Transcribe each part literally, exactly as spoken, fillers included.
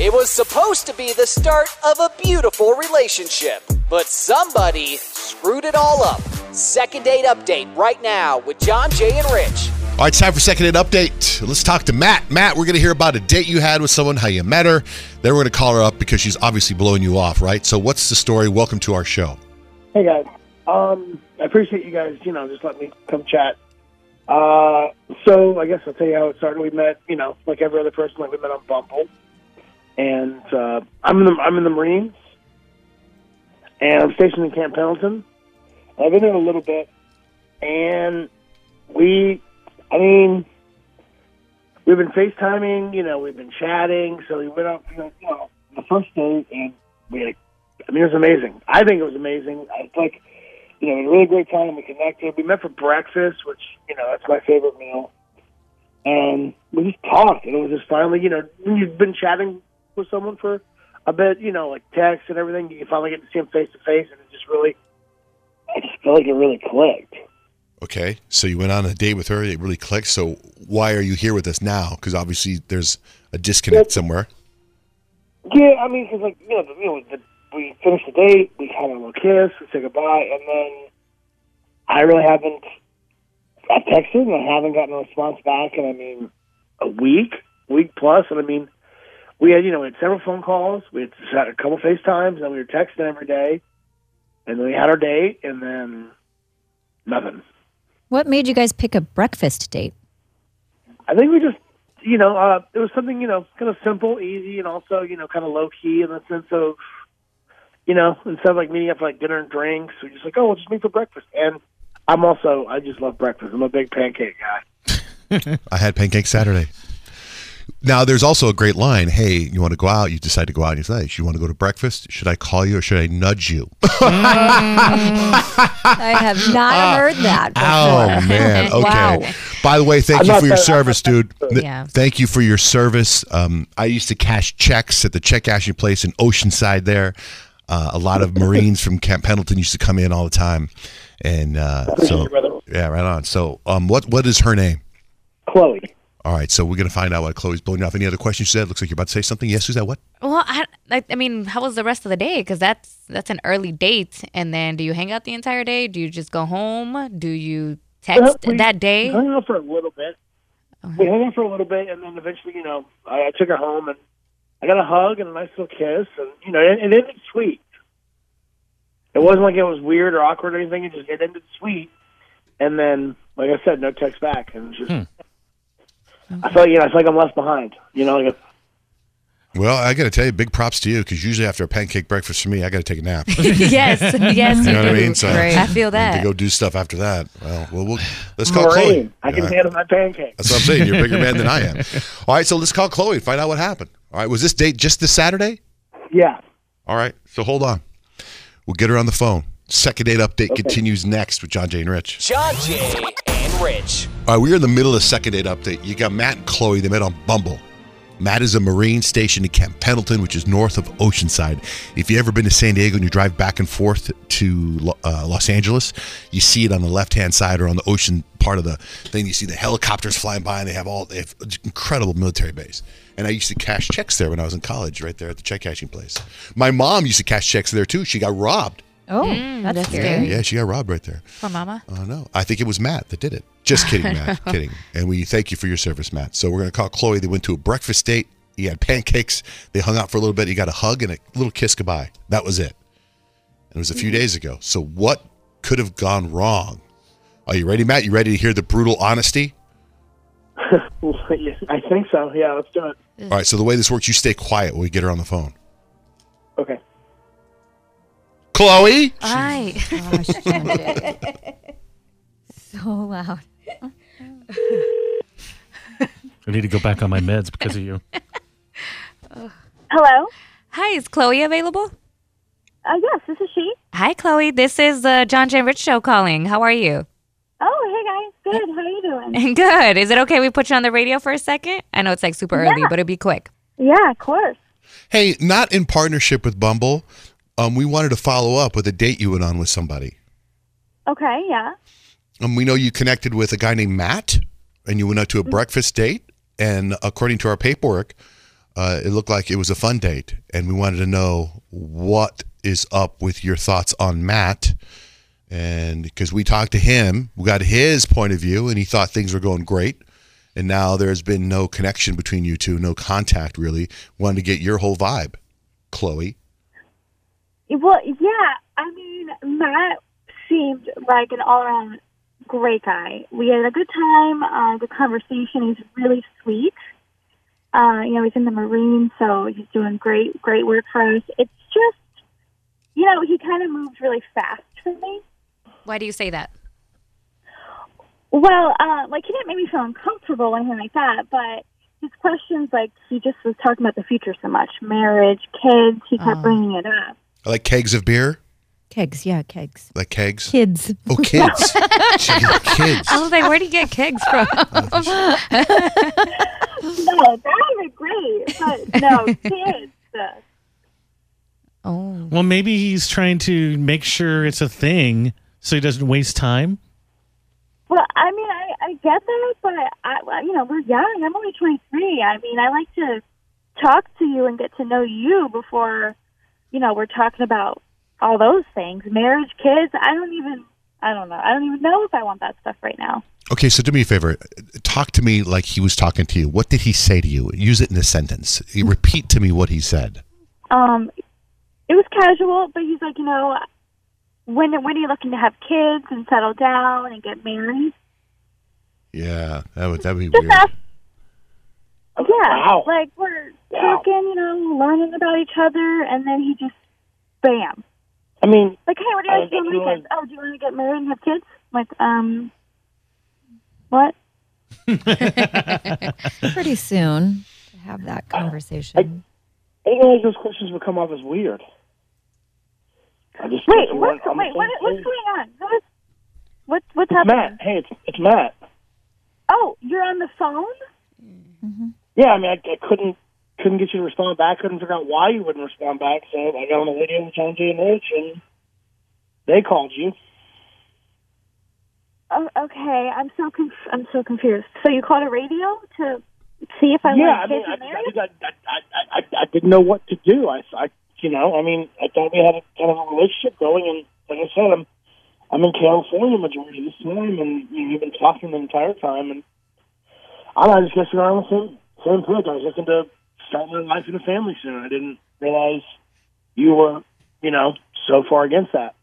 It was supposed to be the start of a beautiful relationship, but somebody screwed it all up. Second Date Update right now with John, Jay, and Rich. All right, it's time for Second Date Update. Let's talk to Matt. Matt, we're going to hear about a date you had with someone, how you met her. Then we're going to call her up because she's obviously blowing you off, right? So what's the story? Welcome to our show. Hey, guys. Um, I appreciate you guys, you know, just let me come chat. Uh, so I guess I'll tell you how it started. We met, you know, like every other person, like we met on Bumble. And uh, I'm in the I'm in the Marines, and I'm stationed in Camp Pendleton. I've been there a little bit, and we, I mean, we've been FaceTiming, you know, we've been chatting. So we went out, you know, the first day, and we, like, I mean, it was amazing. I think it was amazing. I like, you know, we had a really great time. We connected. We met for breakfast, which, you know, that's my favorite meal. And we just talked, and it was just finally, you know, when you've been chatting with someone for a bit, you know, like text and everything, you finally get to see them face to face, and it just really, I just feel like it really clicked. Okay, so you went on a date with her, it really clicked, so why are you here with us now? Because obviously there's a disconnect yeah. somewhere. Yeah, I mean, because, like, you know, the, you know the, we finished the date, we had a little kiss, we said goodbye, and then I really haven't, I texted and I haven't gotten a response back in, I mean, a week, week plus, and I mean, we had, you know, we had several phone calls, we had a couple FaceTimes, and we were texting every day, and then we had our date, and then nothing. What made you guys pick a breakfast date? I think we just, you know, uh, it was something, you know, kind of simple, easy, and also, you know, kind of low-key in the sense of, you know, instead of, like, meeting up for, like, dinner and drinks, we're just like, oh, we'll just meet for breakfast, and I'm also, I just love breakfast. I'm a big pancake guy. I had pancake Saturday. Now, there's also a great line. Hey, you want to go out? You decide to go out and you say, you want to go to breakfast? Should I call you or should I nudge you? Mm, I have not uh, heard that before. Oh, man. Okay. Wow. By the way, thank you for your service, dude. Yeah. Thank you for your service. Um, I used to cash checks at the check cashing place in Oceanside there. Uh, a lot of Marines from Camp Pendleton used to come in all the time. And uh, so, yeah, right on. So, um, what what is her name? Chloe. All right, so we're going to find out what Chloe's blowing off. Any other questions, Suzette? Looks like you're about to say something. Yes, Suzette, what? Well, I, I, I mean, how was the rest of the day? Because that's, that's an early date. And then do you hang out the entire day? Do you just go home? Do you text well, we, that day? We hung out for a little bit. Okay. We hung out for a little bit, and then eventually, you know, I, I took her home, and I got a hug and a nice little kiss. And, you know, it, it ended sweet. It wasn't like it was weird or awkward or anything. It just it ended sweet. And then, like I said, no text back. And just... Hmm. Okay. I feel like, you know, I feel like I'm left behind. You know, like a- well, I got to tell you, big props to you, because usually after a pancake breakfast for me, I got to take a nap. yes, yes, you know what I mean. So right. I feel that. To go do stuff after that. Well, well, we'll let's call Marine. Chloe. I can handle my pancakes. That's what I'm saying. You're a bigger man than I am. All right, so let's call Chloe and find out what happened. All right, was this date just this Saturday? Yeah. All right, so hold on. We'll get her on the phone. Second Date Update okay. continues next with John, Jay, and Rich. John, Jay, and Rich. All right, we're in the middle of Second Date Update. You got Matt and Chloe. They met on Bumble. Matt is a Marine stationed in Camp Pendleton, which is north of Oceanside. If you've ever been to San Diego and you drive back and forth to uh, Los Angeles, you see it on the left-hand side or on the ocean part of the thing. You see the helicopters flying by, and they have all they have an incredible military base. And I used to cash checks there when I was in college, right there at the check cashing place. My mom used to cash checks there, too. She got robbed. Oh, mm, that's, that's scary. Yeah, yeah, she got robbed right there. Poor mama. Oh, no. I think it was Matt that did it. Just kidding, Matt. kidding. And we thank you for your service, Matt. So we're going to call Chloe. They went to a breakfast date. He had pancakes. They hung out for a little bit. He got a hug and a little kiss goodbye. That was it. And it was a few days ago. So what could have gone wrong? Are you ready, Matt? You ready to hear the brutal honesty? I think so. Yeah, let's do it. All right, so the way this works, you stay quiet while we get her on the phone. Okay. Chloe? Hi. Oh, shit. So loud. I need to go back on my meds because of you. Hello. Hi, is Chloe available? Uh, yes, this is she. Hi, Chloe. This is the John Jay Rich Show calling. How are you? Oh, hey, guys. Good. How are you doing? Good. Is it okay we put you on the radio for a second? I know it's like super early, yeah. but it'll be quick. Yeah, of course. Hey, not in partnership with Bumble. Um, we wanted to follow up with a date you went on with somebody. Okay, yeah. Um, we know you connected with a guy named Matt, and you went out to a mm-hmm. breakfast date. And according to our paperwork, uh, it looked like it was a fun date. And we wanted to know what is up with your thoughts on Matt. And because we talked to him, we got his point of view, and he thought things were going great. And now there's been no connection between you two, no contact really. Wanted to get your whole vibe, Chloe. Well, yeah, I mean, Matt seemed like an all-around great guy. We had a good time, uh, good conversation. He's really sweet. Uh, you know, he's in the Marines, so he's doing great, great work for us. It's just, you know, he kind of moves really fast for me. Why do you say that? Well, uh, like, he didn't make me feel uncomfortable or anything like that, but his questions, like, he just was talking about the future so much. Marriage, kids, he kept um. bringing it up. Like kegs of beer? Kegs, yeah, kegs. Like kegs? Kids. Oh, kids. Kids. I was like, where do you get kegs from? No, that would be great, but no, kids. Oh. Well, maybe he's trying to make sure it's a thing so he doesn't waste time. Well, I mean, I, I get that, but, I, you know, we're young. I'm only twenty-three. I mean, I like to talk to you and get to know you before, you know, we're talking about all those things. Marriage, kids, I don't even, I don't know. I don't even know if I want that stuff right now. Okay, so do me a favor. Talk to me like he was talking to you. What did he say to you? Use it in a sentence. Repeat to me what he said. Um, it was casual, but he's like, you know, When when are you looking to have kids and settle down and get married? Yeah, that would that would be just weird. Ask, yeah, wow. Like we're wow. talking, you know, learning about each other, and then he just, bam. I mean, like, hey, what do you guys do on weekends? Oh, do you want to get married and have kids? Like, um, what? Pretty soon to have that conversation. I, I didn't realize those questions would come off as weird. Wait, what's, wait, wait what, what's going on? What is, what, what's it's happening? Matt. Hey, it's, it's Matt. Oh, you're on the phone? Mm-hmm. Yeah, I mean, I, I couldn't couldn't get you to respond back. Couldn't figure out why you wouldn't respond back. So I got on the radio with John Jay and Rich, and they called you. Oh, okay, I'm so conf- I'm so confused. So you called a radio to see if I yeah, wanted to get married? Yeah, I mean, I, I, I, I, I didn't know what to do. I. I You know, I mean, I thought we had a kind of a relationship going, and like I said, I'm I'm in California majority of the time, and you know, we've been talking the entire time, and I don't know, I just guess we're on the same same page. I was looking to start my life in a family soon. I didn't realize you were, you know, so far against that.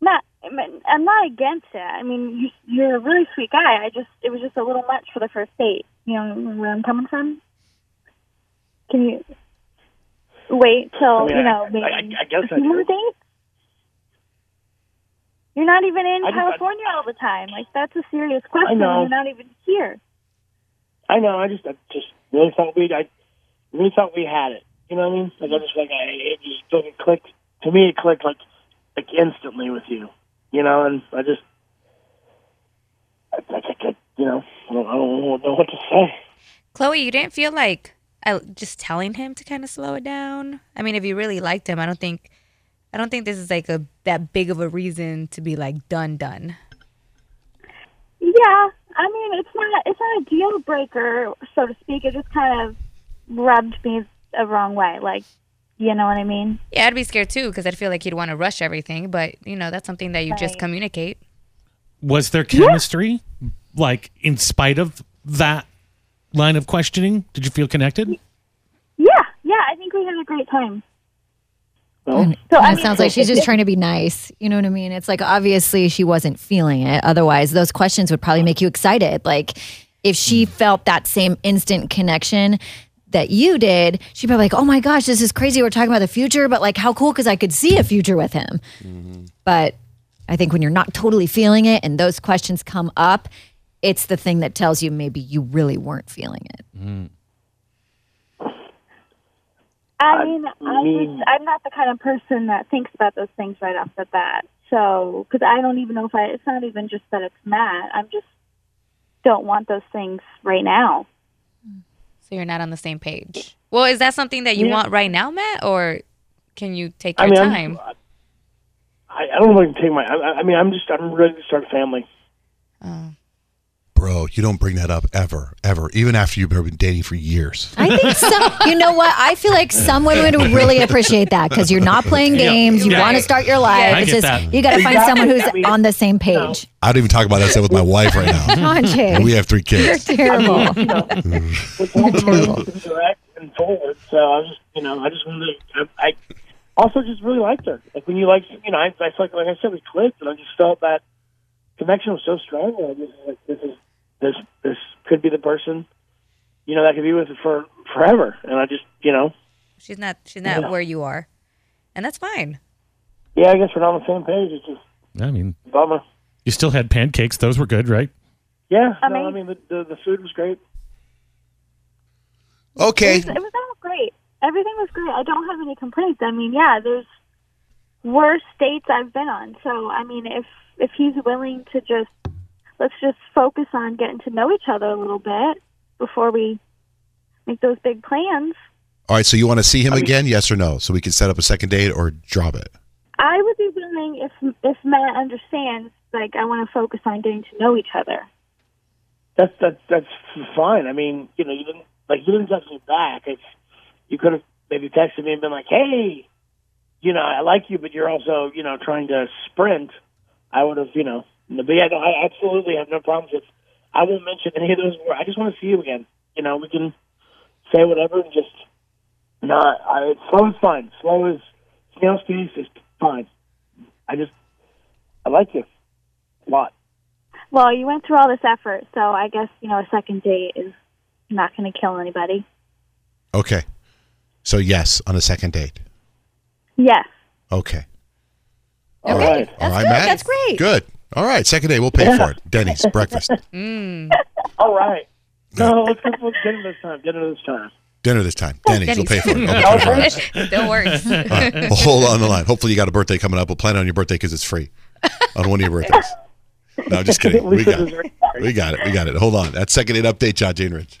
Not, I'm not against it. I mean, you're a really sweet guy. I just, it was just a little much for the first date. You know where I'm coming from? Can you? Wait till, I mean, you know, I, maybe I, I, I guess you date? You're not even in I California just, I, all the time. Like, that's a serious question. You're not even here. I know. I just I just really thought we I really thought we had it. You know what I mean? Like, I just like I, it just didn't click. To me, it clicked like like instantly with you. You know, and I just I, I, I, I you know I don't, I don't know what to say. Chloe, you didn't feel like. I, just telling him to kind of slow it down. I mean, if you really liked him, I don't think, I don't think this is like a that big of a reason to be like done, done. Yeah, I mean, it's not, it's not a deal breaker, so to speak. It just kind of rubbed me the wrong way. Like, you know what I mean? Yeah, I'd be scared too because I'd feel like you'd want to rush everything. But you know, that's something that you right. just communicate. Was there chemistry, yeah. like in spite of that? Line of questioning? Did you feel connected? Yeah, yeah. I think we had a great time. Well, and, so and I mean, it sounds like she's just trying to be nice. You know what I mean? It's like obviously she wasn't feeling it. Otherwise, those questions would probably make you excited. Like if she felt that same instant connection that you did, she'd be like, "Oh my gosh, this is crazy. We're talking about the future, but like how cool because I could see a future with him." Mm-hmm. But I think when you're not totally feeling it and those questions come up. It's the thing that tells you maybe you really weren't feeling it. Mm. I mean, I mean just, I'm not the kind of person that thinks about those things right off the bat. So, because I don't even know if I, it's not even just that it's mad. I'm just don't want those things right now. So you're not on the same page. Well, is that something that you yeah. want right now, Matt, or can you take your I mean, time? I'm, I, I don't want to take my, I, I mean, I'm just, I'm ready to start a family. Oh. Bro, you don't bring that up ever, ever, even after you've been dating for years. I think so. You know what? I feel like someone would really appreciate that because you're not playing games. You yeah. want to start your life. Yeah, it's just that. You got to find someone who's I mean, on the same page. No. I don't even talk about that stuff with my wife right now. Come on, Jay. We have three kids. You're terrible. I mean, you know, with all the money direct and forward, so I just, you know, I just really, I, I also just really liked her. Like when you like, you know, I, I felt like, like I said, we clicked, and I just felt that connection was so strong. I just like, this is. This this could be the person, you know, that could be with it for forever. And I just, you know, she's not she's not you know. where you are, and that's fine. Yeah, I guess we're not on the same page. It's just, I mean, bummer. You still had pancakes; those were good, right? Yeah, I no, mean, I mean the, the the food was great. Okay, it was, it was all great. Everything was great. I don't have any complaints. I mean, yeah, there's worse dates I've been on. So I mean, if if he's willing to just. Let's just focus on getting to know each other a little bit before we make those big plans. All right, so you want to see him I mean, again, yes or no, so we can set up a second date or drop it? I would be willing if if Matt understands, like, I want to focus on getting to know each other. That's that's, that's fine. I mean, you know, you didn't, like, you didn't text me back. It's, you could have maybe texted me and been like, hey, you know, I like you, but you're also, you know, trying to sprint. I would have, you know. But yeah, no, I absolutely have no problems with. I won't mention any of those words. I just want to see you again. You know, we can say whatever and just not. I, slow is fine. Slow is snail's pace is fine. I just I like you a lot. Well, you went through all this effort, so I guess you know a second date is not going to kill anybody. Okay, so yes on a second date. Yes. Okay. All okay. right. That's all right, good. Matt. That's great. Good. All right, second day, we'll pay yeah. for it. Denny's, breakfast. Mm. All right. No, let's go for dinner this time. Dinner this time. Dinner this time. Denny's, Denny's. We'll pay for it. We'll Don't worry. Right. Well, hold on the line. Hopefully you got a birthday coming up. We'll plan it on your birthday because it's free on one of your birthdays. No, I'm just kidding. We got it. We got it. We got it. Hold on. That's second date update, John Jane Rich.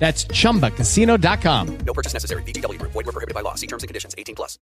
That's chumba casino dot com. No purchase necessary. V G W Group. Void where prohibited by law. See terms and conditions. eighteen plus.